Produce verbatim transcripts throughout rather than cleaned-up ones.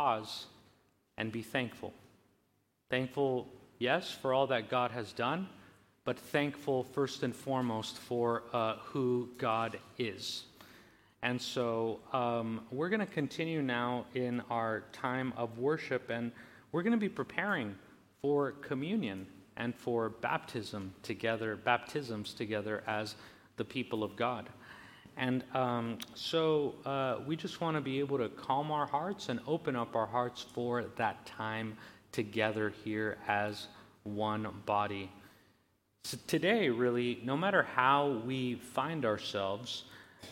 pause and be thankful. Thankful, yes, for all that God has done, but thankful first and foremost for uh, who God is. And so um, we're going to continue now in our time of worship, and we're going to be preparing for communion and for baptism together, baptisms together as the people of God. And um, so uh, we just want to be able to calm our hearts and open up our hearts for that time together here as one body. So today, really, no matter how we find ourselves,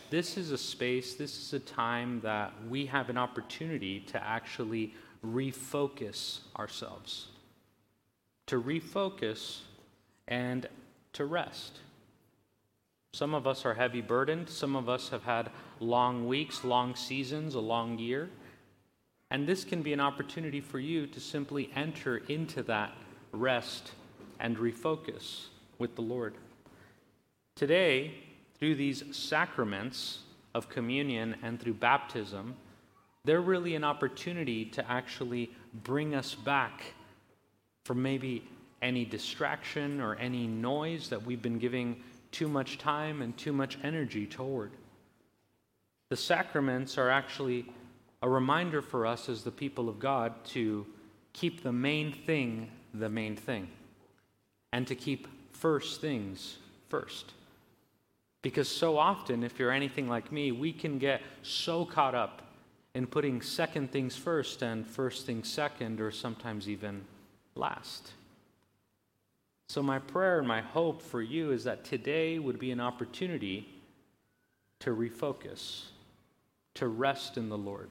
this is a space, this is a time that we have an opportunity to actually refocus ourselves, to refocus and to rest. Some of us are heavy burdened. Some of us have had long weeks, long seasons, a long year. And this can be an opportunity for you to simply enter into that rest and refocus with the Lord. Today, through these sacraments of communion and through baptism, they're really an opportunity to actually bring us back from maybe any distraction or any noise that we've been giving too much time and too much energy toward. The sacraments are actually a reminder for us as the people of God to keep the main thing the main thing, and to keep first things first. Because so often, if you're anything like me, we can get so caught up in putting second things first and first things second, or sometimes even last. So my prayer and my hope for you is that today would be an opportunity to refocus, to rest in the Lord,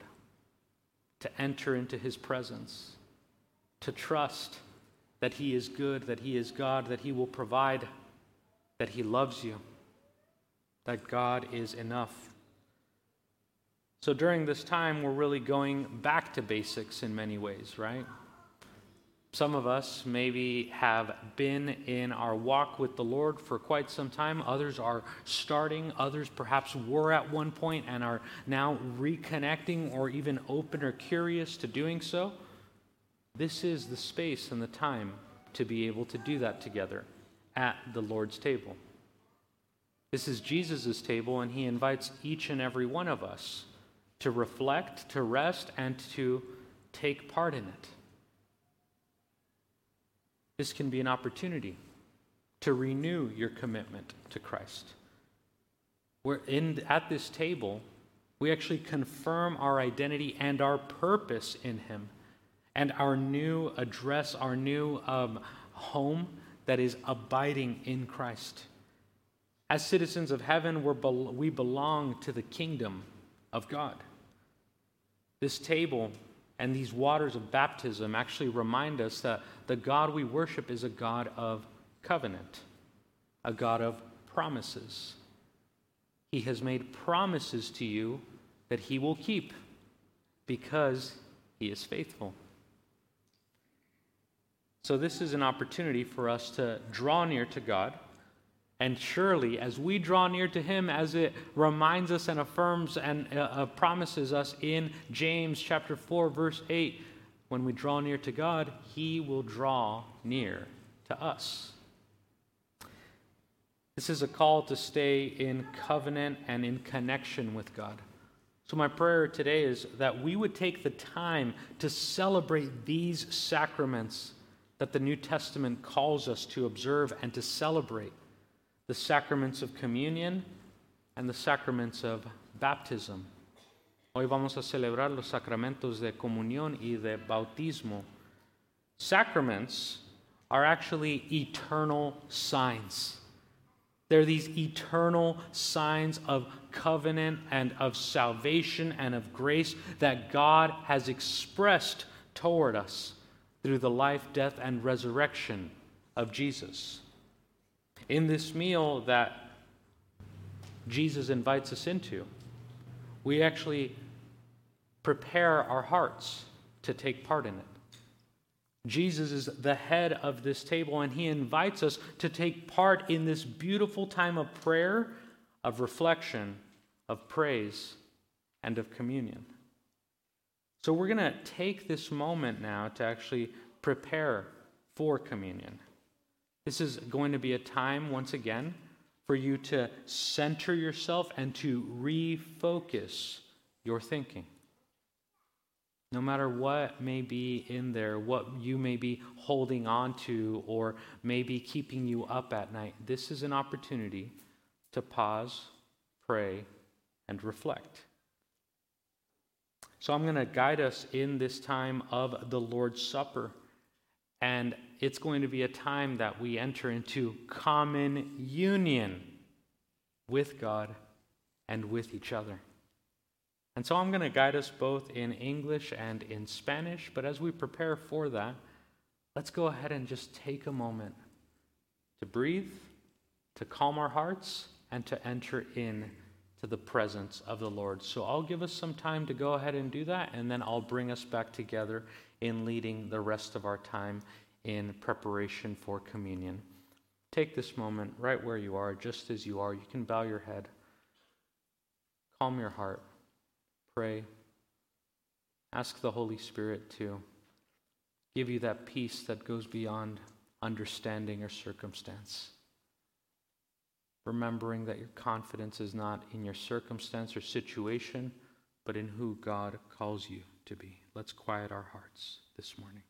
to enter into his presence, to trust that he is good, that he is God, that he will provide, that he loves you, that God is enough. So during this time, we're really going back to basics in many ways, right? Some of us maybe have been in our walk with the Lord for quite some time. Others are starting. Others perhaps were at one point and are now reconnecting or even open or curious to doing so. This is the space and the time to be able to do that together at the Lord's table. This is Jesus' table, and he invites each and every one of us to reflect, to rest, and to take part in it. This can be an opportunity to renew your commitment to Christ. We're in, at this table, we actually confirm our identity and our purpose in him, and our new address, our new um, home that is abiding in Christ. As citizens of heaven, we're be- we belong to the kingdom of God. This table and these waters of baptism actually remind us that the God we worship is a God of covenant, a God of promises. He has made promises to you that he will keep because he is faithful. So this is an opportunity for us to draw near to God, and surely as we draw near to him, as it reminds us and affirms and uh, promises us in James chapter four, verse eight, when we draw near to God, he will draw near to us. This is a call to stay in covenant and in connection with God. So my prayer today is that we would take the time to celebrate these sacraments that the New Testament calls us to observe and to celebrate, the sacraments of communion and the sacraments of baptism. Hoy vamos a celebrar los sacramentos de comunión y de bautismo. Sacraments are actually eternal signs. They're these eternal signs of covenant and of salvation and of grace that God has expressed toward us through the life, death, and resurrection of Jesus. In this meal that Jesus invites us into, we actually prepare our hearts to take part in it. Jesus is the head of this table, and he invites us to take part in this beautiful time of prayer, of reflection, of praise, and of communion. So we're going to take this moment now to actually prepare for communion. This is going to be a time, once again, for you to center yourself and to refocus your thinking. No matter what may be in there, what you may be holding on to or may be keeping you up at night, this is an opportunity to pause, pray, and reflect. So I'm going to guide us in this time of the Lord's Supper, and it's going to be a time that we enter into common union with God and with each other. And so I'm going to guide us both in English and in Spanish, but as we prepare for that, let's go ahead and just take a moment to breathe, to calm our hearts, and to enter in to the presence of the Lord. So I'll give us some time to go ahead and do that, and then I'll bring us back together in leading the rest of our time in preparation for communion. Take this moment right where you are, just as you are. You can bow your head, calm your heart. Pray. Ask the Holy Spirit to give you that peace that goes beyond understanding or circumstance. Remembering that your confidence is not in your circumstance or situation, but in who God calls you to be. Let's quiet our hearts this morning.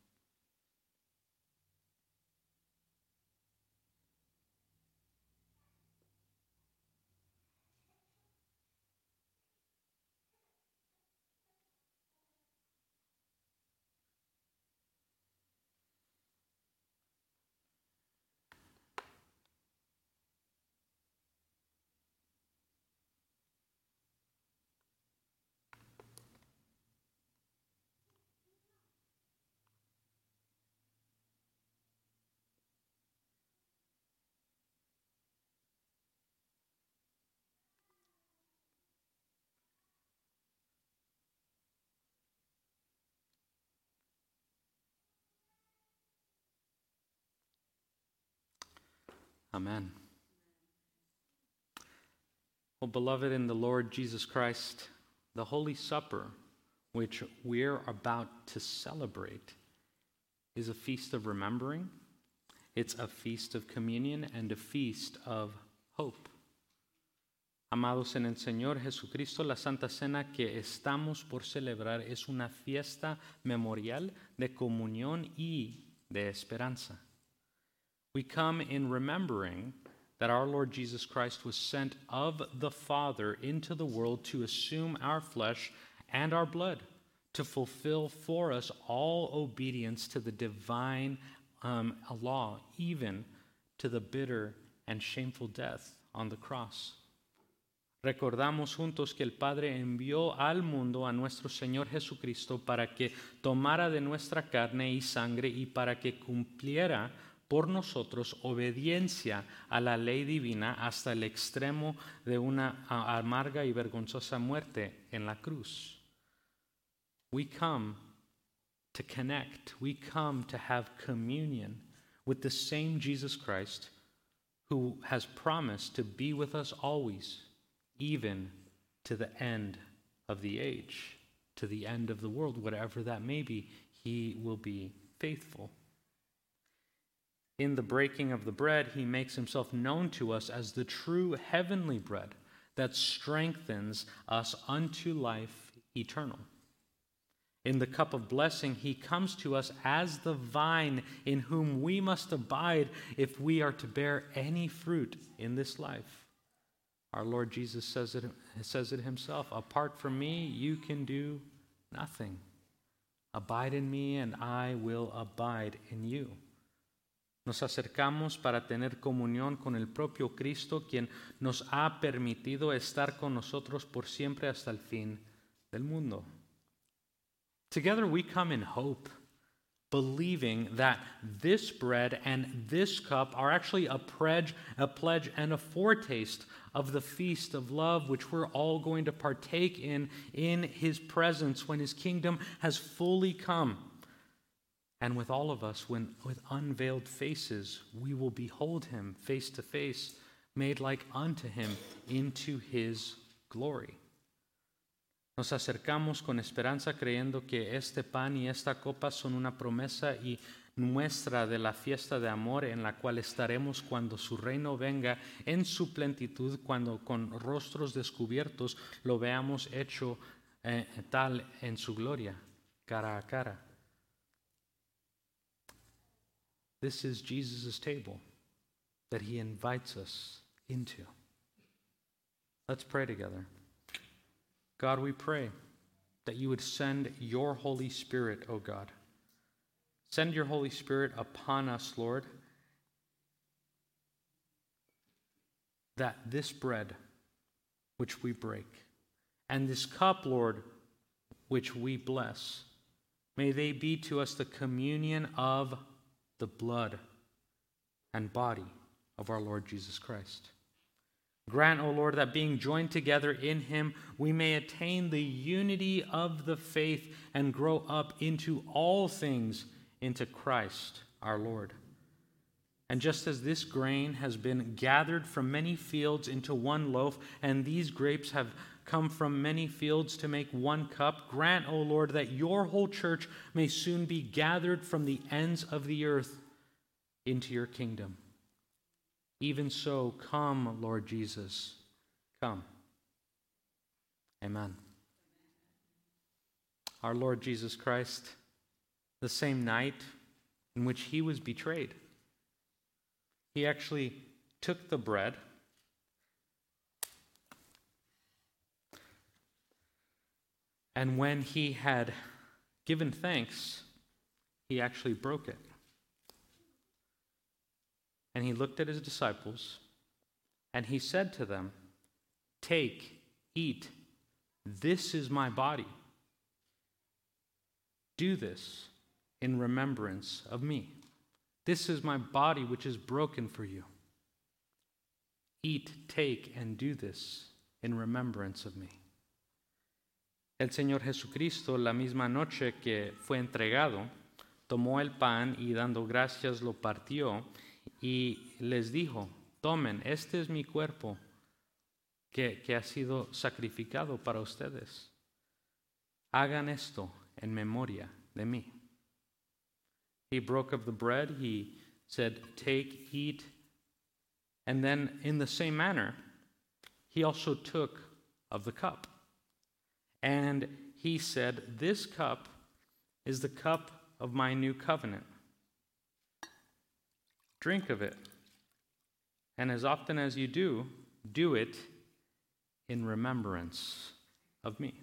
Amen. Well, beloved in the Lord Jesus Christ, the Holy Supper, which we're about to celebrate, is a feast of remembering. It's a feast of communion and a feast of hope. Amados en el Señor Jesucristo, la Santa Cena que estamos por celebrar es una fiesta memorial de comunión y de esperanza. We come in remembering that our Lord Jesus Christ was sent of the Father into the world to assume our flesh and our blood, to fulfill for us all obedience to the divine um, law, even to the bitter and shameful death on the cross. Recordamos juntos que el Padre envió al mundo a nuestro Señor Jesucristo para que tomara de nuestra carne y sangre y para que cumpliera por nosotros obediencia a la ley divina hasta el extremo de una amarga y vergonzosa muerte en la cruz. We come to connect. We come to have communion with the same Jesus Christ who has promised to be with us always, even to the end of the age, to the end of the world, whatever that may be, he will be faithful. In the breaking of the bread, he makes himself known to us as the true heavenly bread that strengthens us unto life eternal. In the cup of blessing, he comes to us as the vine in whom we must abide if we are to bear any fruit in this life. Our Lord Jesus says it, says it himself, "Apart from me, you can do nothing. Abide in me, and I will abide in you." Nos acercamos para tener comunión con el propio Cristo, quien nos ha permitido estar con nosotros por siempre hasta el fin del mundo. Together we come in hope, believing that this bread and this cup are actually a pledge, a pledge and a foretaste of the feast of love, which we're all going to partake in in his presence when his kingdom has fully come. And with all of us, when with unveiled faces, we will behold him face to face, made like unto him into his glory. Nos acercamos con esperanza creyendo que este pan y esta copa son una promesa y muestra de la fiesta de amor en la cual estaremos cuando su reino venga en su plenitud, cuando con rostros descubiertos lo veamos hecho eh, tal en su gloria, cara a cara. This is Jesus' table that he invites us into. Let's pray together. God, we pray that you would send your Holy Spirit, O God. Send your Holy Spirit upon us, Lord, that this bread which we break and this cup, Lord, which we bless, may they be to us the communion of the blood and body of our Lord Jesus Christ. Grant, O Lord, that being joined together in him, we may attain the unity of the faith and grow up into all things into Christ our Lord. And just as this grain has been gathered from many fields into one loaf, and these grapes have come from many fields to make one cup, grant, O Lord, that your whole church may soon be gathered from the ends of the earth into your kingdom. Even so, come, Lord Jesus, come. Amen. Our Lord Jesus Christ, the same night in which he was betrayed, he actually took the bread, and when he had given thanks, he actually broke it. And he looked at his disciples, and he said to them, "Take, eat, this is my body. Do this in remembrance of me. This is my body which is broken for you. Eat, take, and do this in remembrance of me." El Señor Jesucristo, la misma noche que fue entregado, tomó el pan y dando gracias lo partió, y les dijo, tomen, este es mi cuerpo que, que ha sido sacrificado para ustedes. Hagan esto en memoria de mí. He broke up the bread, he said, take, eat. And then in the same manner, he also took of the cup. And he said, this cup is the cup of my new covenant. Drink of it, and as often as you do, do it in remembrance of me.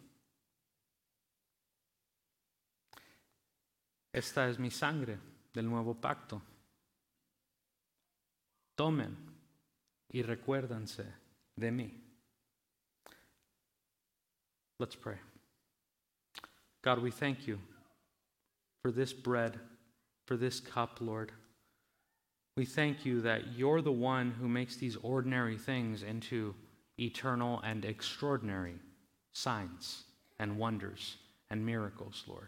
Esta es mi sangre del nuevo pacto. Tomen y recuérdense de mí. Let's pray. God, we thank you for this bread, for this cup, Lord. We thank you that you're the one who makes these ordinary things into eternal and extraordinary signs and wonders and miracles, Lord.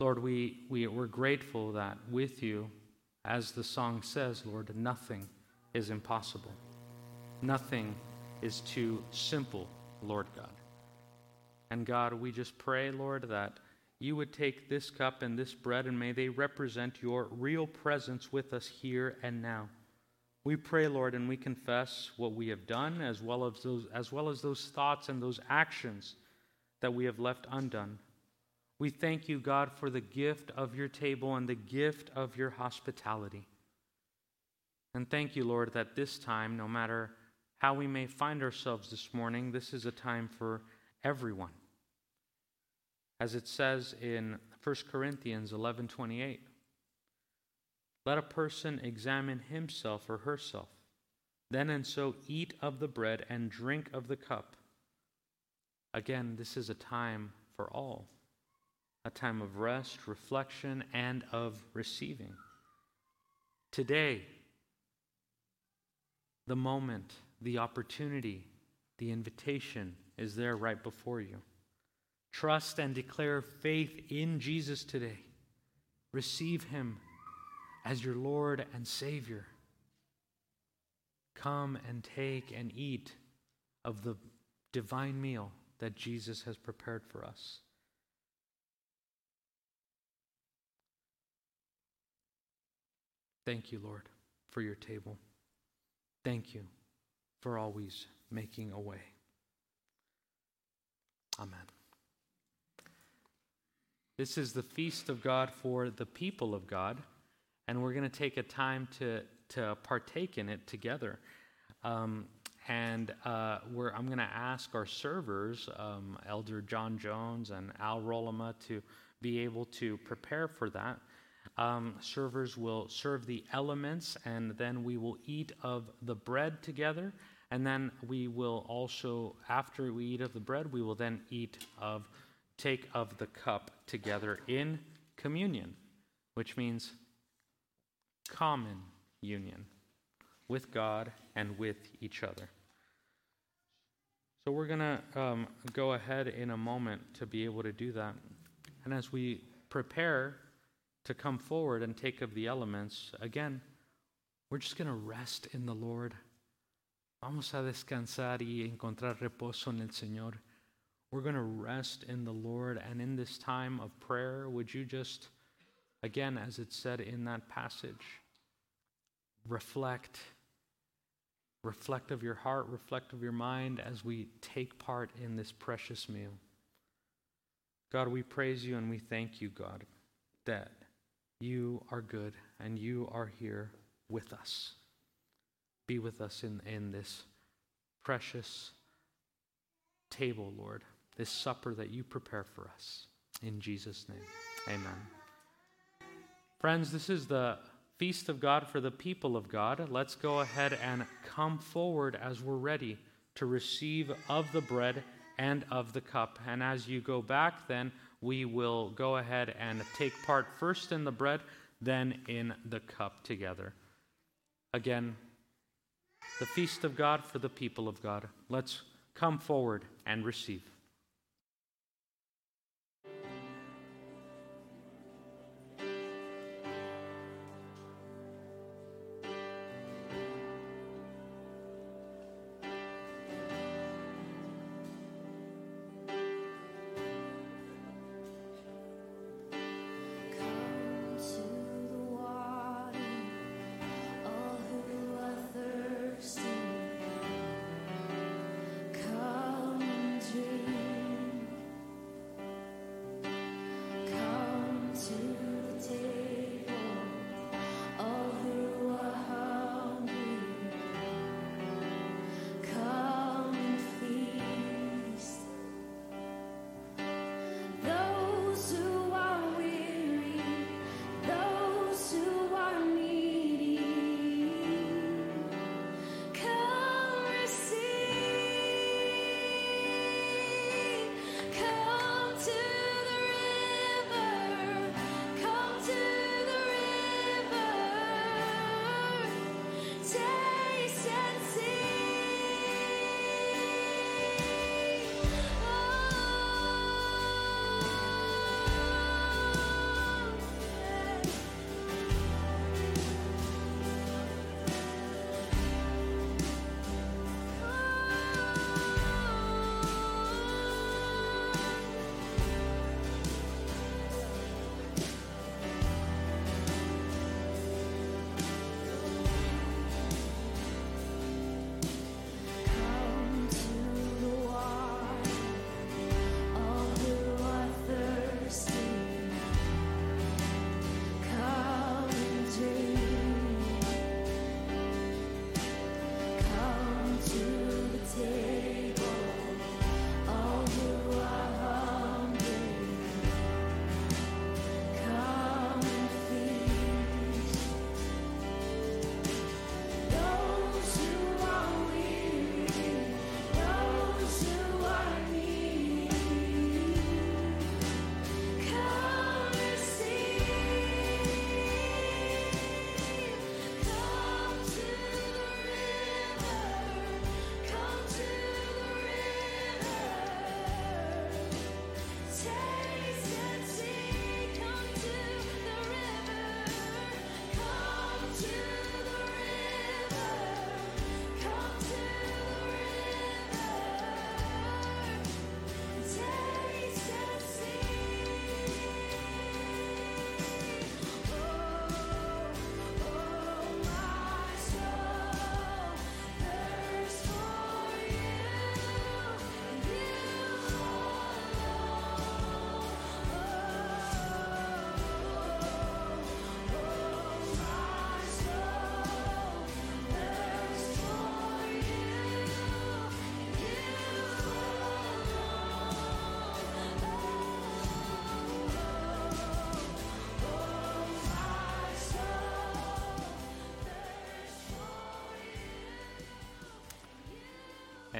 Lord, we, we, we're grateful that with you, as the song says, Lord, nothing is impossible. Nothing is too simple, Lord God. And God, we just pray, Lord, that you would take this cup and this bread, and may they represent your real presence with us here and now. We pray, Lord, and we confess what we have done, as well as those, as well as those thoughts and those actions that we have left undone. We thank you, God, for the gift of your table and the gift of your hospitality. And thank you, Lord, that this time, no matter how we may find ourselves this morning, this is a time for everyone. As it says in First Corinthians eleven twenty-eight, let a person examine himself or herself, then and so eat of the bread and drink of the cup. Again, this is a time for all, a time of rest, reflection, and of receiving. Today, the moment, the opportunity, the invitation is there right before you. Trust and declare faith in Jesus today. Receive him as your Lord and Savior. Come and take and eat of the divine meal that Jesus has prepared for us. Thank you, Lord, for your table. Thank you for always making a way. Amen. This is the feast of God for the people of God, and we're going to take a time to, to partake in it together. Um, and uh, we're, I'm going to ask our servers, um, Elder John Jones and Al Rolema, to be able to prepare for that. Um, servers will serve the elements, and then we will eat of the bread together, and then we will also, after we eat of the bread, we will then eat of, take of the cup together in communion, which means common union with God and with each other. So we're going to um, go ahead in a moment to be able to do that, and as we prepare to come forward and take of the elements, again, we're just going to rest in the Lord. Vamos a descansar y encontrar reposo en el Señor. We're going to rest in the Lord, and in this time of prayer, would you just, again, as it said in that passage, reflect, reflect of your heart, reflect of your mind as we take part in this precious meal. God, we praise you and we thank you, God, that you are good and you are here with us. Be with us in, in this precious table, Lord, this supper that you prepare for us. In Jesus' name, amen. Friends, this is the feast of God for the people of God. Let's go ahead and come forward as we're ready to receive of the bread and of the cup. And as you go back, then we will go ahead and take part first in the bread, then in the cup together. Again, the feast of God for the people of God. Let's come forward and receive. Dream.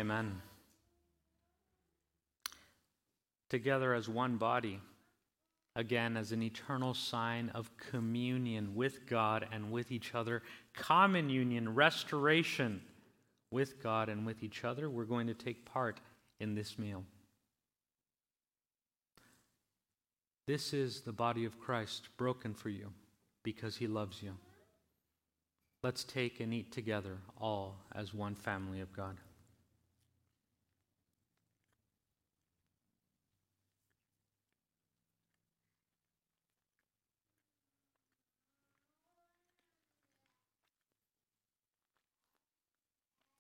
Amen. Together as one body, again, as an eternal sign of communion with God and with each other, common union, restoration with God and with each other, we're going to take part in this meal. This is the body of Christ broken for you because he loves you. Let's take and eat together, all as one family of God.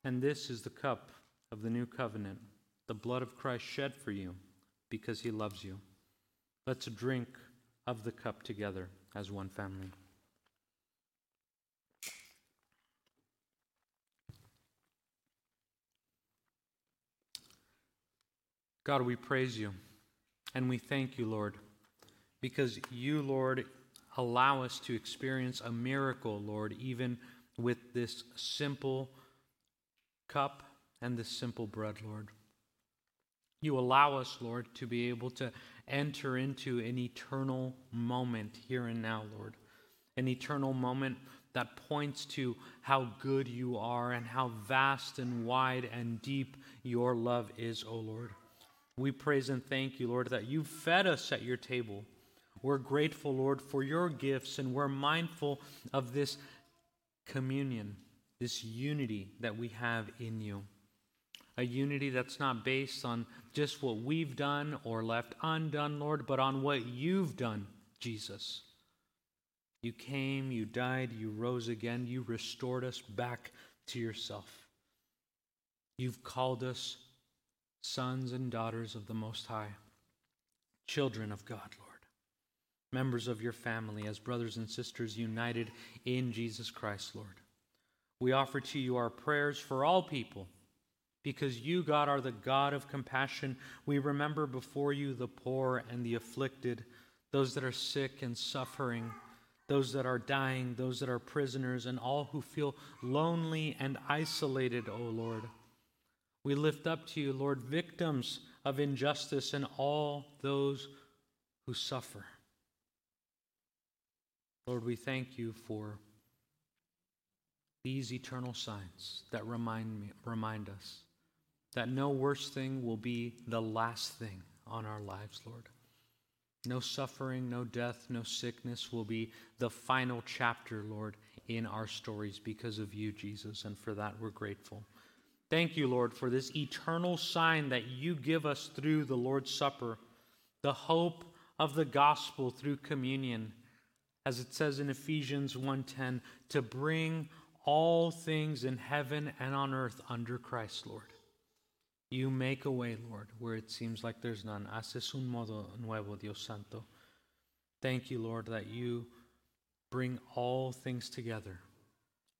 And this is the cup of the new covenant, the blood of Christ shed for you because he loves you. Let's drink of the cup together as one family. God, we praise you and we thank you, Lord, because you, Lord, allow us to experience a miracle, Lord, even with this simple cup and this simple bread, Lord. You allow us, Lord, to be able to enter into an eternal moment here and now, Lord. An eternal moment that points to how good you are and how vast and wide and deep your love is, O Lord. We praise and thank you, Lord, that you fed us at your table. We're grateful, Lord, for your gifts, and we're mindful of this communion, this unity that we have in you. A unity that's not based on just what we've done or left undone, Lord, but on what you've done, Jesus. You came, you died, you rose again, you restored us back to yourself. You've called us sons and daughters of the Most High, children of God, Lord, members of your family as brothers and sisters united in Jesus Christ, Lord. We offer to you our prayers for all people, because you, God, are the God of compassion. We remember before you the poor and the afflicted, those that are sick and suffering, those that are dying, those that are prisoners, and all who feel lonely and isolated, O Lord. We lift up to you, Lord, victims of injustice and all those who suffer. Lord, we thank you for these eternal signs that remind me, remind us that no worst thing will be the last thing on our lives, Lord. No suffering, no death, no sickness will be the final chapter, Lord, in our stories because of you, Jesus, and for that we're grateful. Thank you, Lord, for this eternal sign that you give us through the Lord's Supper, the hope of the gospel through communion, as it says in Ephesians one ten, to bring all things in heaven and on earth under Christ, Lord. You make a way, Lord, where it seems like there's none. Haces un modo nuevo, Dios Santo. Thank you, Lord, that you bring all things together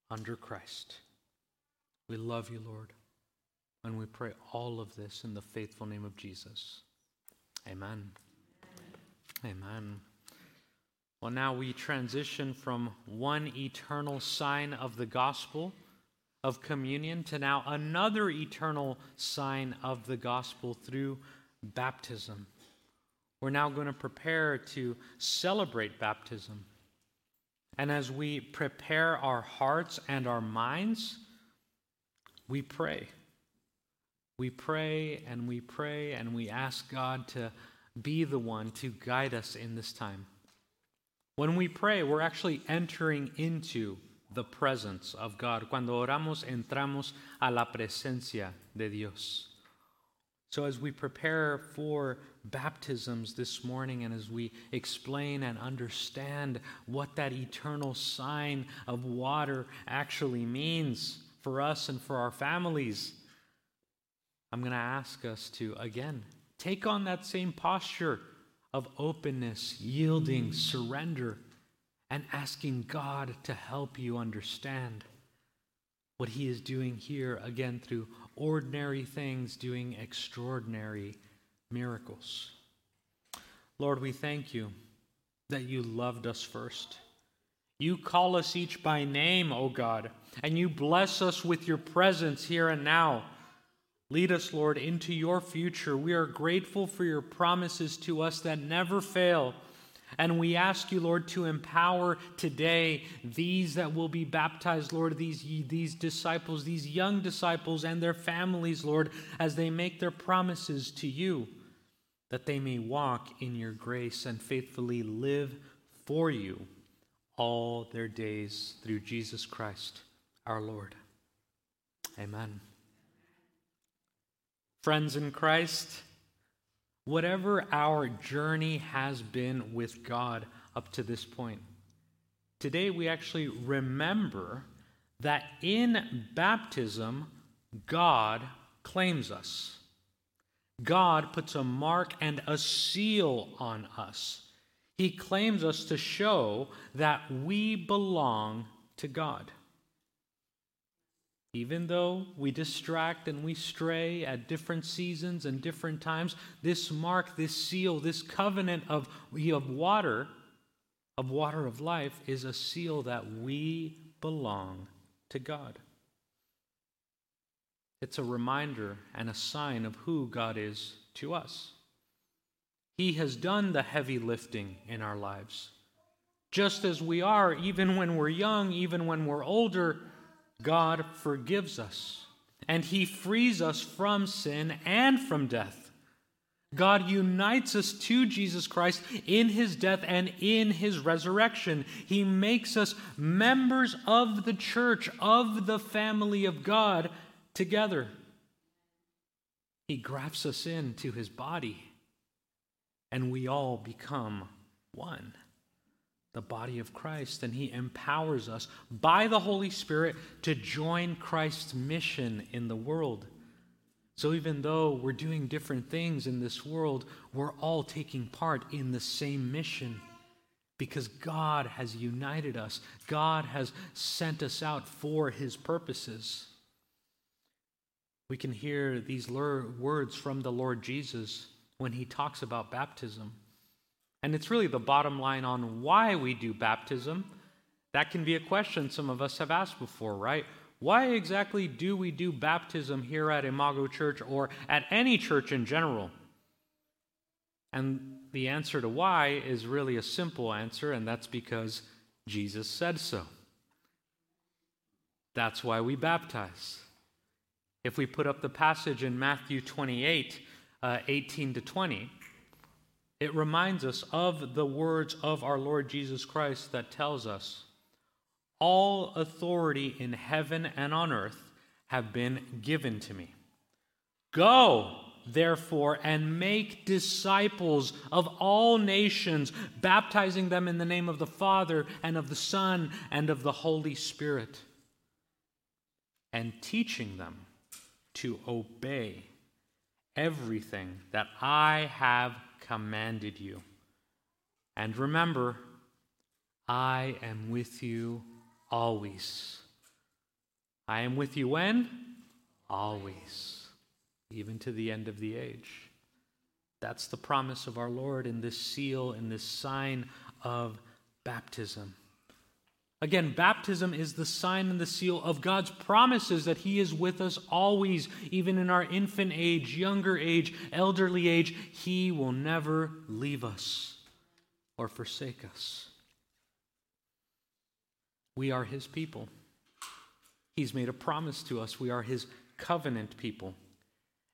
under Christ. We love you, Lord, and we pray all of this in the faithful name of Jesus. Amen. Amen. Amen. Well, now we transition from one eternal sign of the gospel of communion to now another eternal sign of the gospel through baptism. We're now going to prepare to celebrate baptism. And as we prepare our hearts and our minds, we pray. We pray and we pray and we ask God to be the one to guide us in this time. When we pray, we're actually entering into the presence of God. Cuando oramos, entramos a la presencia de Dios. So as we prepare for baptisms this morning and as we explain and understand what that eternal sign of water actually means for us and for our families, I'm going to ask us to, again, take on that same posture of openness, yielding, surrender, and asking God to help you understand what he is doing here, again, through ordinary things, doing extraordinary miracles. Lord, we thank you that you loved us first. You call us each by name, O God, and you bless us with your presence here and now. Lead us, Lord, into your future. We are grateful for your promises to us that never fail. And we ask you, Lord, to empower today these that will be baptized, Lord, these, these disciples, these young disciples and their families, Lord, as they make their promises to you, that they may walk in your grace and faithfully live for you all their days through Jesus Christ, our Lord. Amen. Friends in Christ, whatever our journey has been with God up to this point, today we actually remember that in baptism, God claims us. God puts a mark and a seal on us. He claims us to show that we belong to God. Even though we distract and we stray at different seasons and different times, this mark, this seal, this covenant of, of water, of water of life, is a seal that we belong to God. It's a reminder and a sign of who God is to us. He has done the heavy lifting in our lives. Just as we are, even when we're young, even when we're older, God forgives us, and he frees us from sin and from death. God unites us to Jesus Christ in his death and in his resurrection. He makes us members of the church, of the family of God together. He grafts us into his body, and we all become one. The body of Christ, and he empowers us by the Holy Spirit to join Christ's mission in the world. So even though we're doing different things in this world, we're all taking part in the same mission because God has united us. God has sent us out for his purposes. We can hear these words from the Lord Jesus when he talks about baptism. And it's really the bottom line on why we do baptism. That can be a question some of us have asked before, right? Why exactly do we do baptism here at Imago Church or at any church in general? And the answer to why is really a simple answer, and that's because Jesus said so. That's why we baptize. If we put up the passage in Matthew twenty-eight, uh, eighteen to twenty... it reminds us of the words of our Lord Jesus Christ that tells us, all authority in heaven and on earth have been given to me. Go, therefore, and make disciples of all nations, baptizing them in the name of the Father and of the Son and of the Holy Spirit, and teaching them to obey everything that I have commanded you. And remember, I am with you always. I am with you when? Always, even to the end of the age. That's the promise of our Lord in this seal, in this sign of baptism. Again, baptism is the sign and the seal of God's promises that he is with us always, even in our infant age, younger age, elderly age. He will never leave us or forsake us. We are his people. He's made a promise to us. We are his covenant people.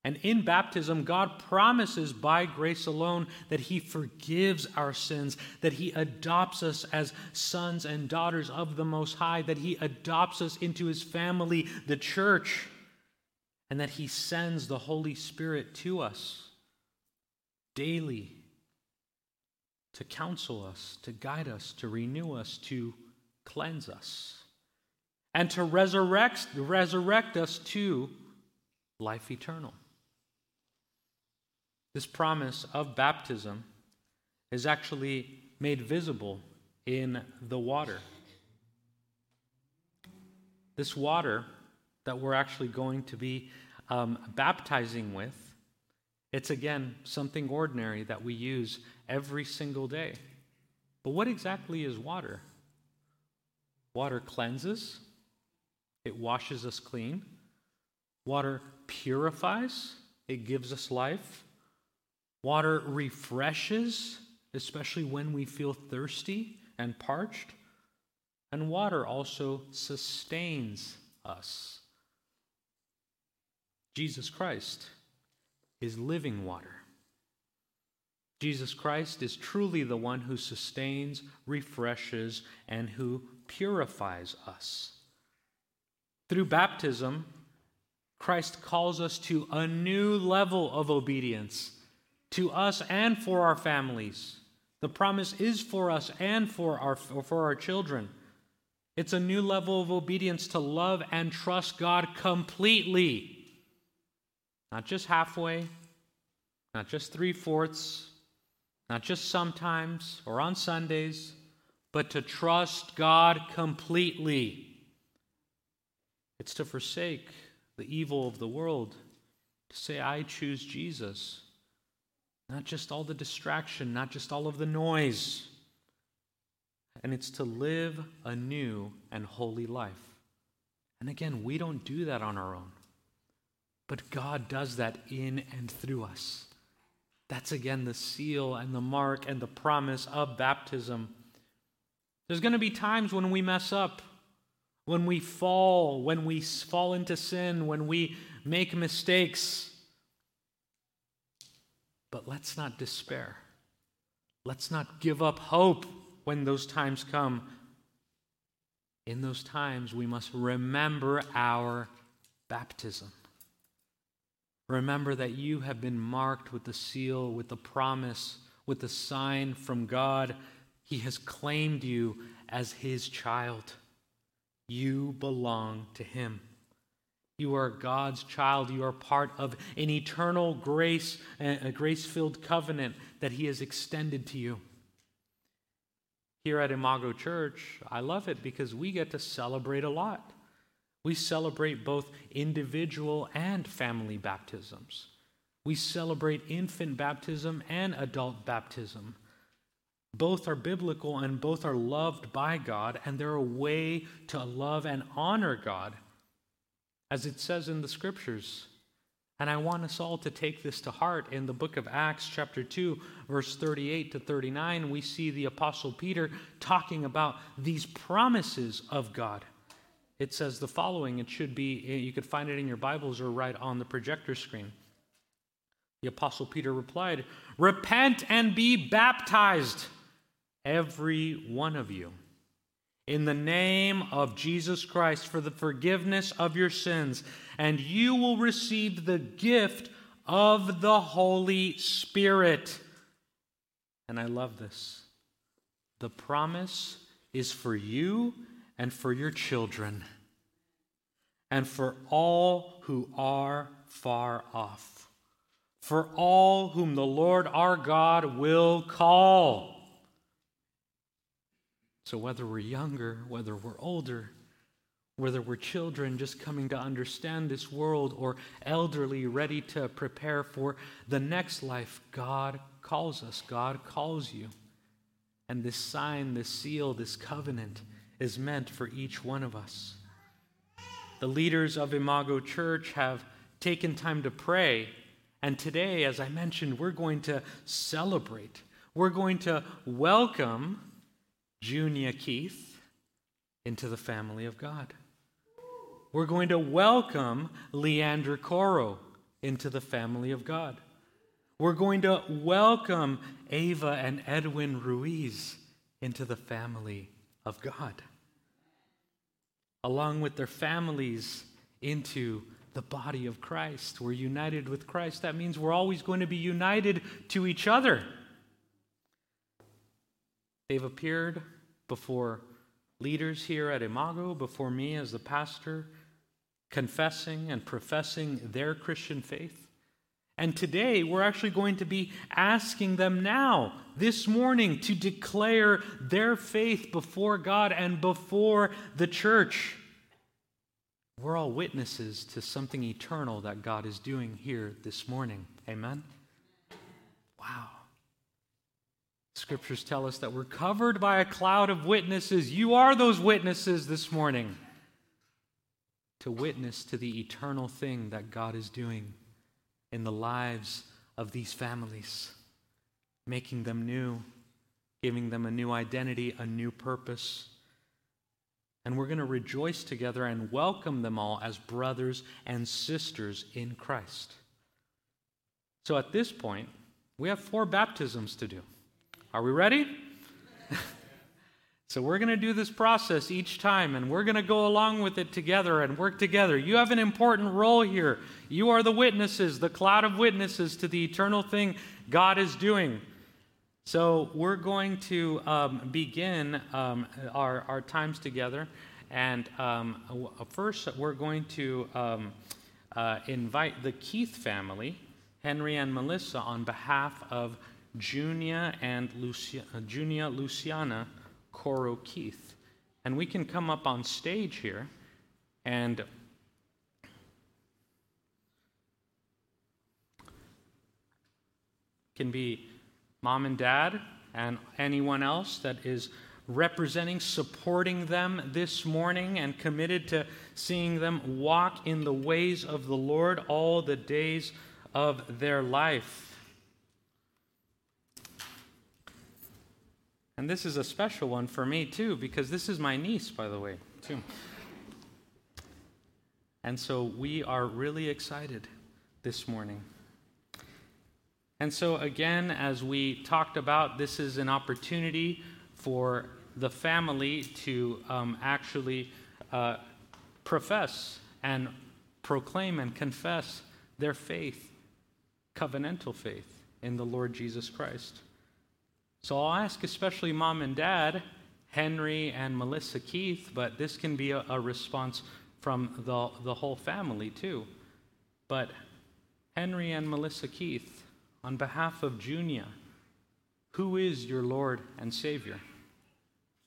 And in baptism, God promises by grace alone that he forgives our sins, that he adopts us as sons and daughters of the Most High, that he adopts us into his family, the church, and that he sends the Holy Spirit to us daily to counsel us, to guide us, to renew us, to cleanse us, and to resurrect, resurrect us to life eternal. This promise of baptism is actually made visible in the water. This water that we're actually going to be um, baptizing with, it's again something ordinary that we use every single day. But what exactly is water? Water cleanses, it washes us clean. Water purifies. It gives us life. Water refreshes, especially when we feel thirsty and parched. And water also sustains us. Jesus Christ is living water. Jesus Christ is truly the one who sustains, refreshes, and who purifies us. Through baptism, Christ calls us to a new level of obedience, to us and for our families. The promise is for us and for our, for our children. It's a new level of obedience to love and trust God completely. Not just halfway, not just three-fourths, not just sometimes or on Sundays, but to trust God completely. It's to forsake the evil of the world, to say, I choose Jesus. Not just all the distraction, not just all of the noise. And it's to live a new and holy life. And again, we don't do that on our own. But God does that in and through us. That's again the seal and the mark and the promise of baptism. There's going to be times when we mess up, when we fall, when we fall into sin, when we make mistakes. But let's not despair. Let's not give up hope when those times come. In those times, we must remember our baptism. Remember that you have been marked with the seal, with the promise, with the sign from God. He has claimed you as his child. You belong to him. You are God's child. You are part of an eternal grace, a grace-filled covenant that he has extended to you. Here at Imago Church, I love it because we get to celebrate a lot. We celebrate both individual and family baptisms. We celebrate infant baptism and adult baptism. Both are biblical and both are loved by God, and they're a way to love and honor God, as it says in the Scriptures. And I want us all to take this to heart. In the book of Acts, chapter two, verse thirty-eight to thirty-nine, we see the Apostle Peter talking about these promises of God. It says the following. It should be, you could find it in your Bibles or right on the projector screen. The Apostle Peter replied, "Repent and be baptized, every one of you, in the name of Jesus Christ for the forgiveness of your sins, and you will receive the gift of the Holy Spirit." And I love this. The promise is for you and for your children and for all who are far off, for all whom the Lord our God will call. So whether we're younger, whether we're older, whether we're children just coming to understand this world or elderly ready to prepare for the next life, God calls us. God calls you. And this sign, this seal, this covenant is meant for each one of us. The leaders of Imago Church have taken time to pray. And today, as I mentioned, we're going to celebrate. We're going to welcome Junia Keith into the family of God. We're going to welcome Leander Coro into the family of God. We're going to welcome Ava and Edwin Ruiz into the family of God, along with their families into the body of Christ. We're united with Christ. That means we're always going to be united to each other. They've appeared before leaders here at Imago, before me as the pastor, confessing and professing their Christian faith. And today, we're actually going to be asking them now, this morning, to declare their faith before God and before the church. We're all witnesses to something eternal that God is doing here this morning. Amen? Wow. Scriptures tell us that we're covered by a cloud of witnesses. You are those witnesses this morning. to witness to the eternal thing that God is doing in the lives of these families, making them new, giving them a new identity, a new purpose. And we're going to rejoice together and welcome them all as brothers and sisters in Christ. So at this point, we have four baptisms to do. Are we ready? So we're going to do this process each time, and we're going to go along with it together and work together. You have an important role here. You are the witnesses, the cloud of witnesses to the eternal thing God is doing. So we're going to um, begin um, our, our times together. And um, first, we're going to um, uh, invite the Keith family, Henry and Melissa, on behalf of Junia and Lucia, Junia Luciana Coro Keith. And we can come up on stage here and can be mom and dad and anyone else that is representing, supporting them this morning and committed to seeing them walk in the ways of the Lord all the days of their life. And this is a special one for me, too, because this is my niece, by the way, too. And so we are really excited this morning. And so, again, as we talked about, this is an opportunity for the family to um, actually uh, profess and proclaim and confess their faith, covenantal faith, in the Lord Jesus Christ. So I'll ask especially mom and dad, Henry and Melissa Keith, but this can be a, a response from the, the whole family too. But Henry and Melissa Keith, on behalf of Junia, who is your Lord and Savior?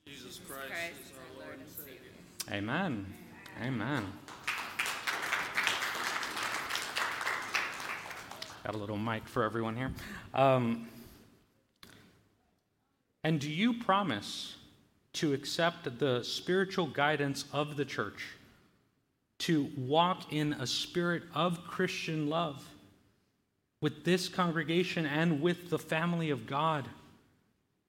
Jesus Christ, Christ is our Lord, Lord and Savior. Amen. Amen. Amen. Got a little mic for everyone here. Um... And do you promise to accept the spiritual guidance of the church, to walk in a spirit of Christian love with this congregation and with the family of God,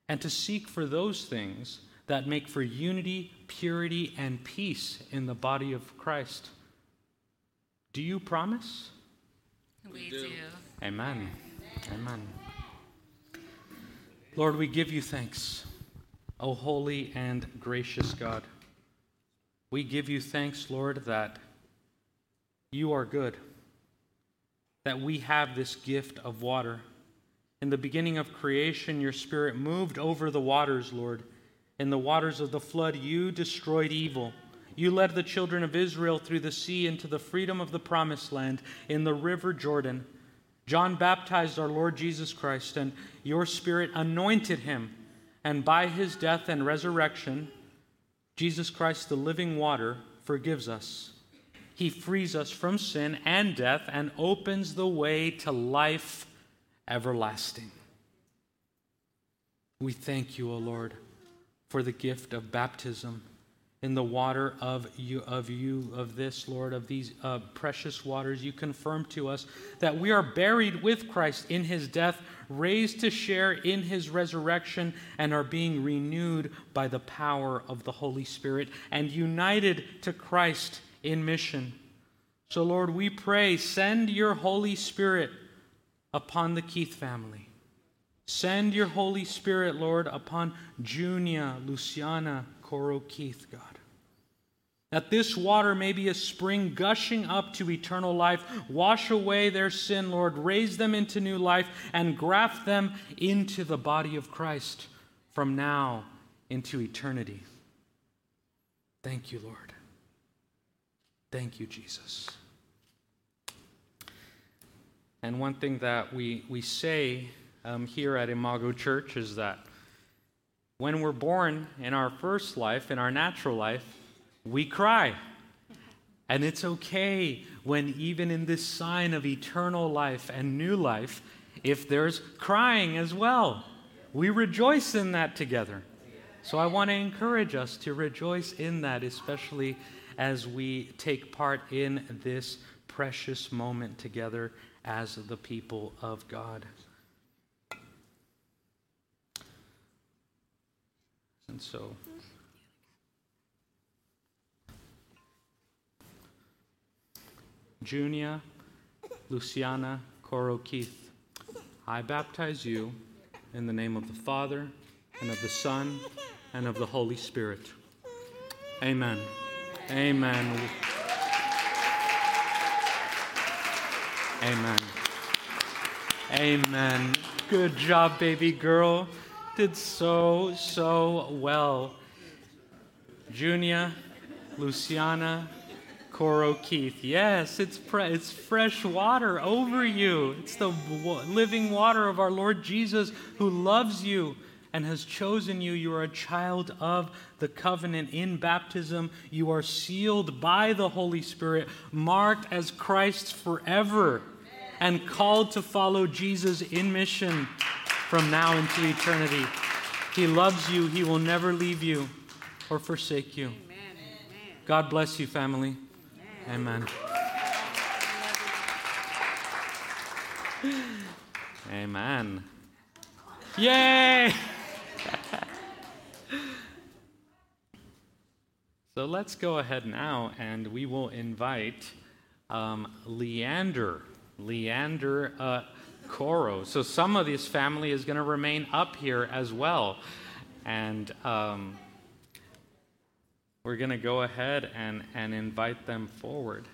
and to seek for those things that make for unity, purity, and peace in the body of Christ? Do you promise? We do. Amen. Amen. Lord, we give you thanks, O holy and gracious God. We give you thanks, Lord, that you are good, that we have this gift of water. In the beginning of creation, your Spirit moved over the waters, Lord. In the waters of the flood, you destroyed evil. You led the children of Israel through the sea into the freedom of the promised land in the river Jordan. John baptized our Lord Jesus Christ, and your Spirit anointed him. And by his death and resurrection, Jesus Christ, the living water, forgives us. He frees us from sin and death and opens the way to life everlasting. We thank you, O Lord, for the gift of baptism in the water of you, of you, of this, Lord, of these uh, precious waters. You confirm to us that we are buried with Christ in his death, raised to share in his resurrection, and are being renewed by the power of the Holy Spirit and united to Christ in mission. So, Lord, we pray, send your Holy Spirit upon the Keith family. Send your Holy Spirit, Lord, upon Junia, Luciana, Coro Keith, God. That this water may be a spring gushing up to eternal life. Wash away their sin, Lord. Raise them into new life and graft them into the body of Christ from now into eternity. Thank you, Lord. Thank you, Jesus. And one thing that we, we say um, here at Imago Church is that when we're born in our first life, in our natural life, we cry. And it's okay when even in this sign of eternal life and new life, if there's crying as well. We rejoice in that together. So I want to encourage us to rejoice in that, especially as we take part in this precious moment together as the people of God. And so, Junia Luciana Coro Keith, I baptize you in the name of the Father, and of the Son, and of the Holy Spirit. Amen. Amen. Amen. Amen. Good job, baby girl. Did so, so well. Junia Luciana Coro Keith. Yes, it's pre- it's fresh water over you. It's the w- living water of our Lord Jesus, who loves you and has chosen you. You are a child of the covenant in baptism. You are sealed by the Holy Spirit, marked as Christ's forever, and called to follow Jesus in mission from now into eternity. He loves you. He will never leave you or forsake you. God bless you, family. Amen. Amen. Yay! So let's go ahead now, and we will invite um, Leander, Leander uh, Coro. So some of this family is going to remain up here as well, and um, we're going to go ahead and, and invite them forward.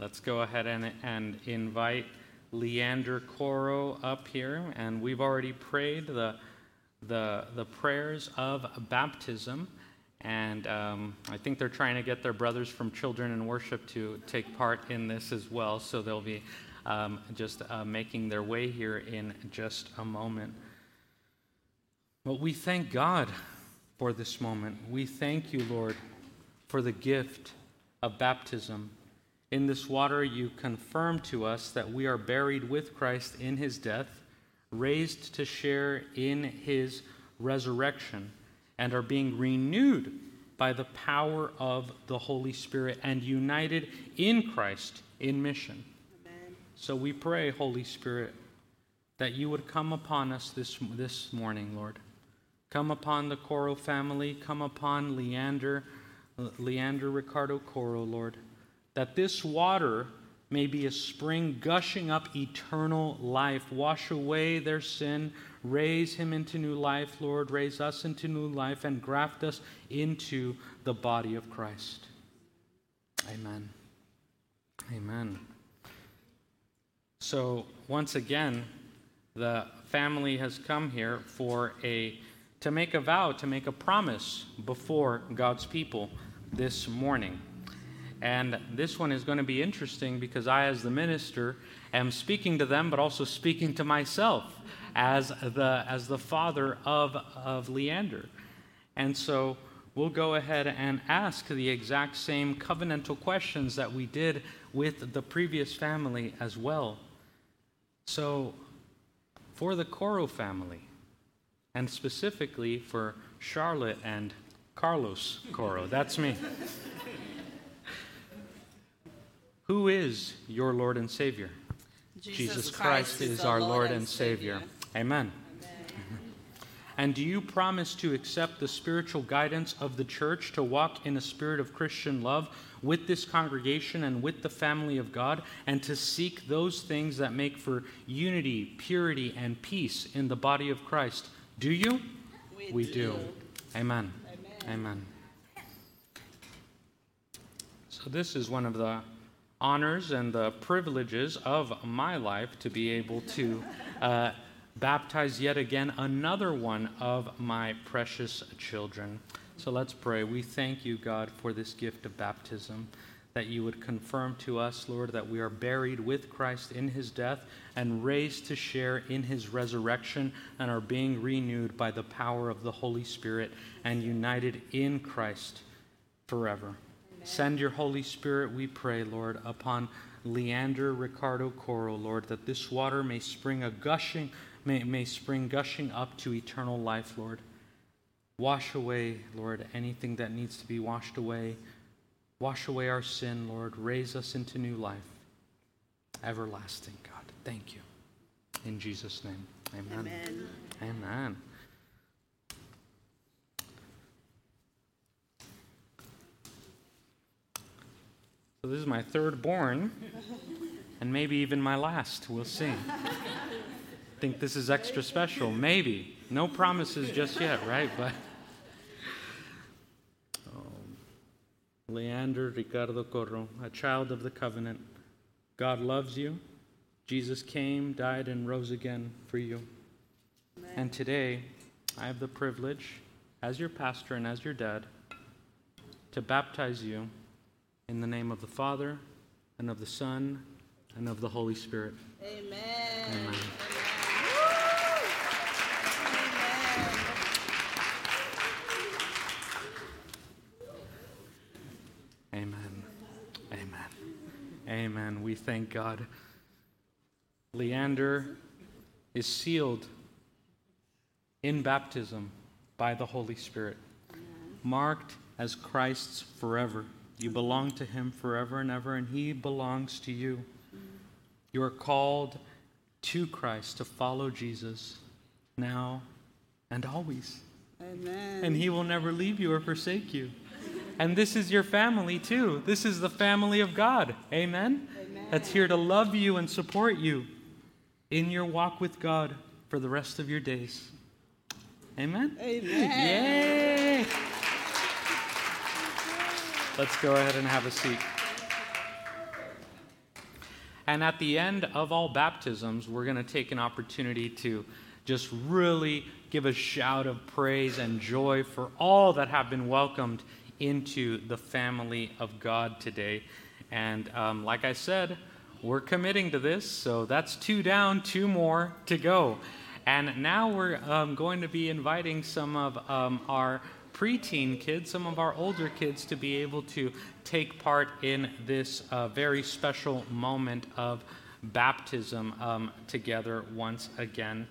Let's go ahead and, and invite Leander Coro up here. And we've already prayed the the, the prayers of baptism. And um, I think they're trying to get their brothers from Children in Worship to take part in this as well. So they'll be um, just uh, making their way here in just a moment. But we thank God for this moment. We thank you, Lord, for the gift of baptism. In this water, you confirm to us that we are buried with Christ in his death, raised to share in his resurrection, and are being renewed by the power of the Holy Spirit and united in Christ in mission. Amen. So we pray, Holy Spirit, that you would come upon us this, this morning, Lord. Come upon the Coro family. Come upon Leander, Leander Ricardo Coro, Lord. That this water may be a spring gushing up eternal life. Wash away their sin. Raise him into new life, Lord. Raise us into new life and graft us into the body of Christ. Amen. Amen. So, once again, the family has come here for a to make a vow, to make a promise before God's people this morning. And this one is going to be interesting because I, as the minister, am speaking to them, but also speaking to myself as the as the father of, of Leander. And so we'll go ahead and ask the exact same covenantal questions that we did with the previous family as well. So for the Coro family, and specifically for Charlotte and Carlos Coro, that's me. Who is your Lord and Savior? Jesus, Jesus Christ, Christ is our Lord and Savior. Savior. Amen. Amen. And do you promise to accept the spiritual guidance of the church to walk in a spirit of Christian love with this congregation and with the family of God, and to seek those things that make for unity, purity, and peace in the body of Christ? Do you? We, we do. do. Amen. Amen. Amen. So this is one of the honors and the privileges of my life to be able to uh, baptize yet again another one of my precious children. So let's pray. We thank you, God, for this gift of baptism, that you would confirm to us, Lord, that we are buried with Christ in his death and raised to share in his resurrection and are being renewed by the power of the Holy Spirit and united in Christ forever. Amen. Send your Holy Spirit, we pray, Lord, upon Leander Ricardo Coro, Lord, that this water may spring a gushing, may, may spring gushing up to eternal life, Lord. Wash away, Lord, anything that needs to be washed away. Wash away our sin, Lord. Raise us into new life. Everlasting God. Thank you. In Jesus' name, amen. Amen. Amen. So this is my third born, and maybe even my last. We'll see. I think this is extra special. Maybe. No promises just yet, right? But... Leander Ricardo Coro, a child of the covenant. God loves you. Jesus came, died, and rose again for you. Amen. And today, I have the privilege, as your pastor and as your dad, to baptize you in the name of the Father, and of the Son, and of the Holy Spirit. Amen. Amen. Amen. Amen. Amen. We thank God. Leander is sealed in baptism by the Holy Spirit, marked as Christ's forever. You belong to him forever and ever, and he belongs to you. You are called to Christ to follow Jesus now and always. Amen. And he will never leave you or forsake you. And this is your family, too. This is the family of God. Amen? Amen? That's here to love you and support you in your walk with God for the rest of your days. Amen? Amen. Yay! Let's go ahead and have a seat. And at the end of all baptisms, we're going to take an opportunity to just really give a shout of praise and joy for all that have been welcomed into the family of God today. And um, like I said, we're committing to this, so that's two down, two more to go. And now we're um, going to be inviting some of um, our preteen kids, some of our older kids, to be able to take part in this uh, very special moment of baptism um, together once again.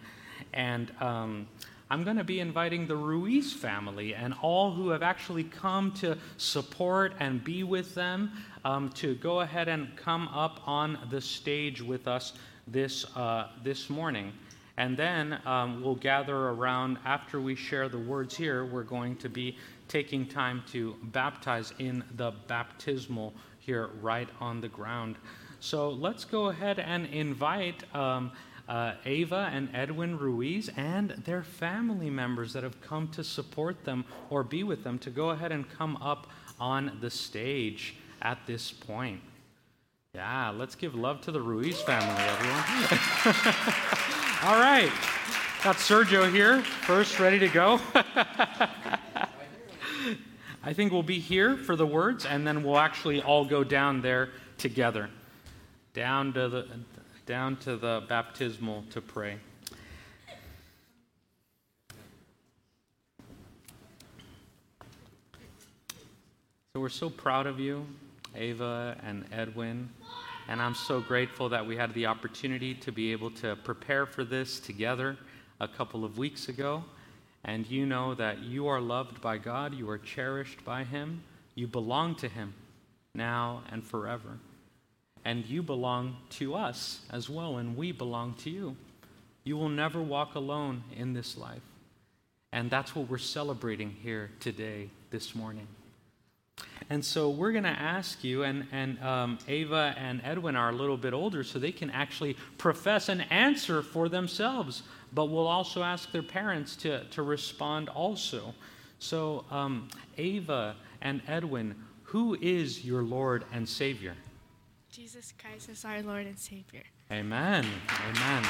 And um, I'm going to be inviting the Ruiz family and all who have actually come to support and be with them um, to go ahead and come up on the stage with us this uh, this morning. And then um, we'll gather around after we share the words here. We're going to be taking time to baptize in the baptismal here right on the ground. So let's go ahead and invite... Um, Uh, Ava and Edwin Ruiz and their family members that have come to support them or be with them to go ahead and come up on the stage at this point. Yeah, let's give love to the Ruiz family, everyone. All right. Got Sergio here first, ready to go. I think we'll be here for the words, and then we'll actually all go down there together. Down to the... down to the baptismal to pray. So we're so proud of you, Ava and Edwin, and I'm so grateful that we had the opportunity to be able to prepare for this together a couple of weeks ago. And you know that you are loved by God, you are cherished by him, you belong to him now and forever. And you belong to us as well, and we belong to you. You will never walk alone in this life. And that's what we're celebrating here today, this morning. And so we're going to ask you, and, and um, Ava and Edwin are a little bit older, so they can actually profess and answer for themselves. But we'll also ask their parents to, to respond also. So um, Ava and Edwin, who is your Lord and Savior? Jesus Christ is our Lord and Savior. Amen. Amen.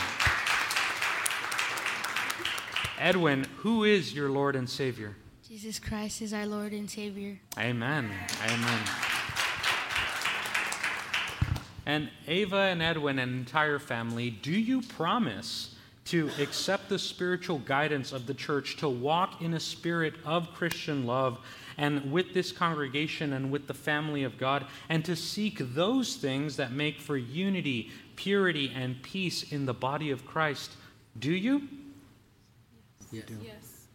Edwin, who is your Lord and Savior? Jesus Christ is our Lord and Savior. Amen. Amen. And Ava and Edwin and entire family, do you promise to accept the spiritual guidance of the church, to walk in a spirit of Christian love and with this congregation and with the family of God, and to seek those things that make for unity, purity, and peace in the body of Christ? Do you? Yes. We do. Yes.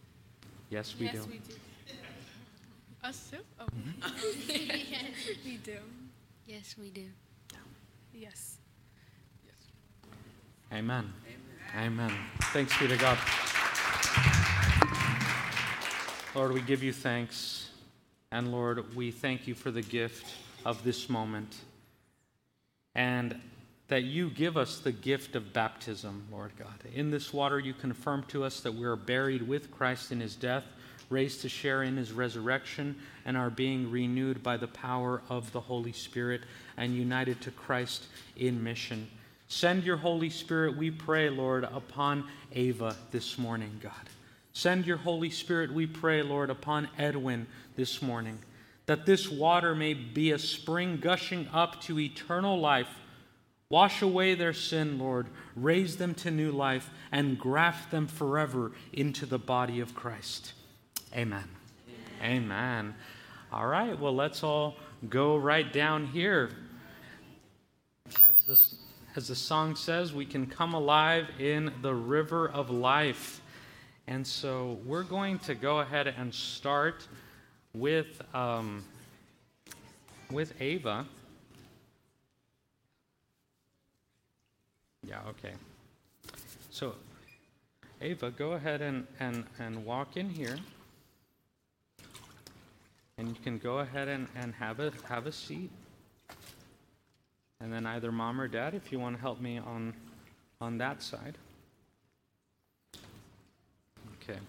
Yes, we yes, do. Yes, we do. Us too? Oh. Mm-hmm. Yes, we do. Yes, we do. Yes. Yes. Amen. Amen. Amen. Thanks be to God. Lord, we give you thanks. And Lord, we thank you for the gift of this moment. And that you give us the gift of baptism, Lord God. In this water, you confirm to us that we are buried with Christ in his death, raised to share in his resurrection, and are being renewed by the power of the Holy Spirit and united to Christ in mission. Send your Holy Spirit, we pray, Lord, upon Ava this morning, God. Send your Holy Spirit, we pray, Lord, upon Edwin this morning, that this water may be a spring gushing up to eternal life. Wash away their sin, Lord, raise them to new life, and graft them forever into the body of Christ. Amen. Amen. Amen. All right, well, let's all go right down here. As this, as the song says, we can come alive in the river of life. And so we're going to go ahead and start with um, with Ava. Yeah, okay. So, Ava, go ahead and, and, and walk in here. And you can go ahead and, and have a have a seat. And then either mom or dad, if you want to help me on on that side. Okay.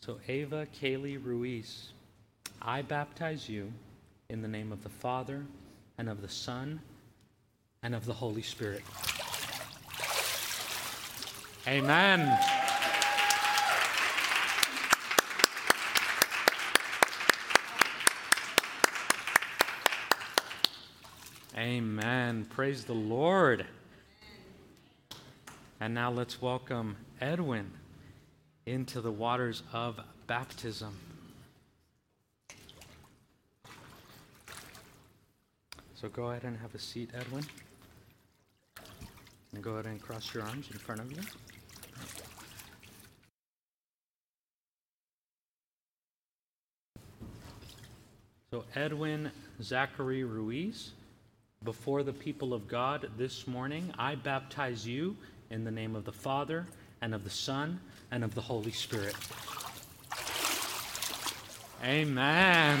So Ava Kaylee Ruiz, I baptize you in the name of the Father, and of the Son, and of the Holy Spirit. Amen. Amen. Praise the Lord. And now let's welcome Edwin into the waters of baptism. So go ahead and have a seat, Edwin. And go ahead and cross your arms in front of you. So Edwin Zachary Ruiz, before the people of God this morning, I baptize you in the name of the Father, and of the Son, and of the Holy Spirit. Amen.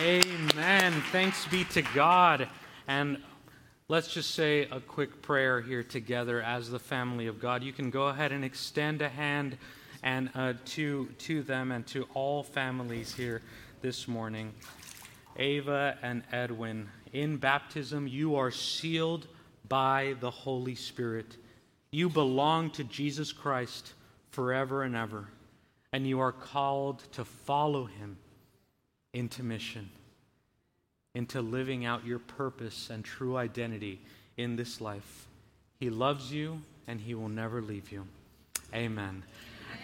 Amen. Thanks be to God. And let's just say a quick prayer here together as the family of God. You can go ahead and extend a hand and uh, to, to them and to all families here this morning. Ava and Edwin, in baptism, you are sealed by the Holy Spirit. You belong to Jesus Christ forever and ever, and you are called to follow him into mission, into living out your purpose and true identity in this life. He loves you, and he will never leave you. Amen.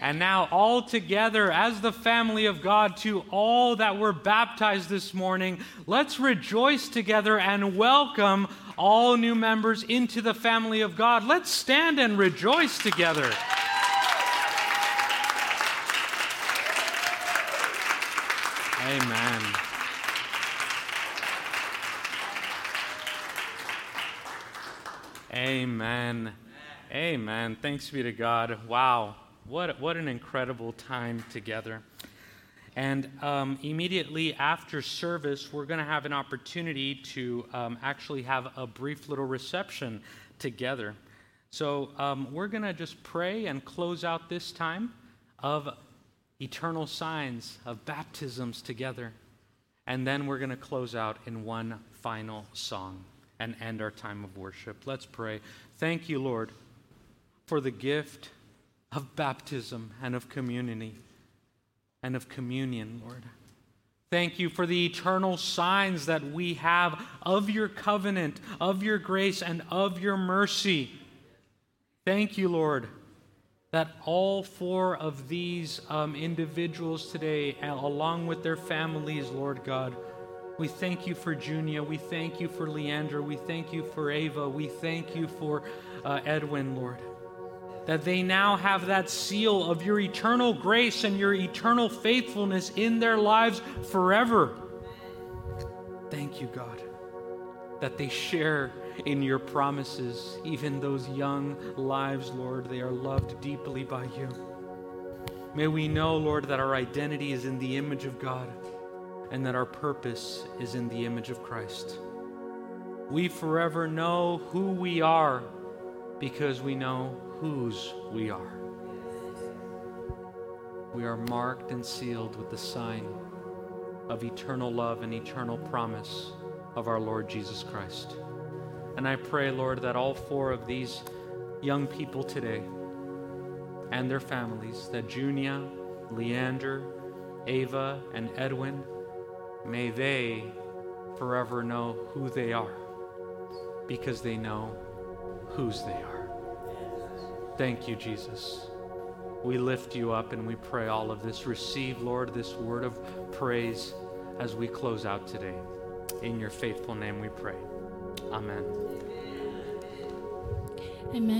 And now all together as the family of God, to all that were baptized this morning, let's rejoice together and welcome all new members into the family of God. Let's stand and rejoice together. Amen. Amen. Amen. Thanks be to God. Wow. What what an incredible time together. And um, immediately after service, we're going to have an opportunity to um, actually have a brief little reception together. So um, we're going to just pray and close out this time of eternal signs of baptisms together. And then we're going to close out in one final. final song and end our time of worship. Let's pray. Thank you, Lord, for the gift of baptism and of community and of communion, Lord. Thank you for the eternal signs that we have of your covenant, of your grace, and of your mercy. Thank you, Lord, that all four of these um, individuals today, along with their families, Lord God, we thank you for Junia. We thank you for Leander. We thank you for Ava. We thank you for uh, Edwin, Lord, that they now have that seal of your eternal grace and your eternal faithfulness in their lives forever. Thank you, God, that they share in your promises, even those young lives, Lord. They are loved deeply by you. May we know, Lord, that our identity is in the image of God and that our purpose is in the image of Christ. We forever know who we are because we know whose we are. We are marked and sealed with the sign of eternal love and eternal promise of our Lord Jesus Christ. And I pray, Lord, that all four of these young people today and their families, that Junia, Leander, Ava, and Edwin, may they forever know who they are because they know whose they are. Thank you, Jesus. We lift you up and we pray all of this. Receive, Lord, this word of praise as we close out today. In your faithful name we pray. Amen. Amen.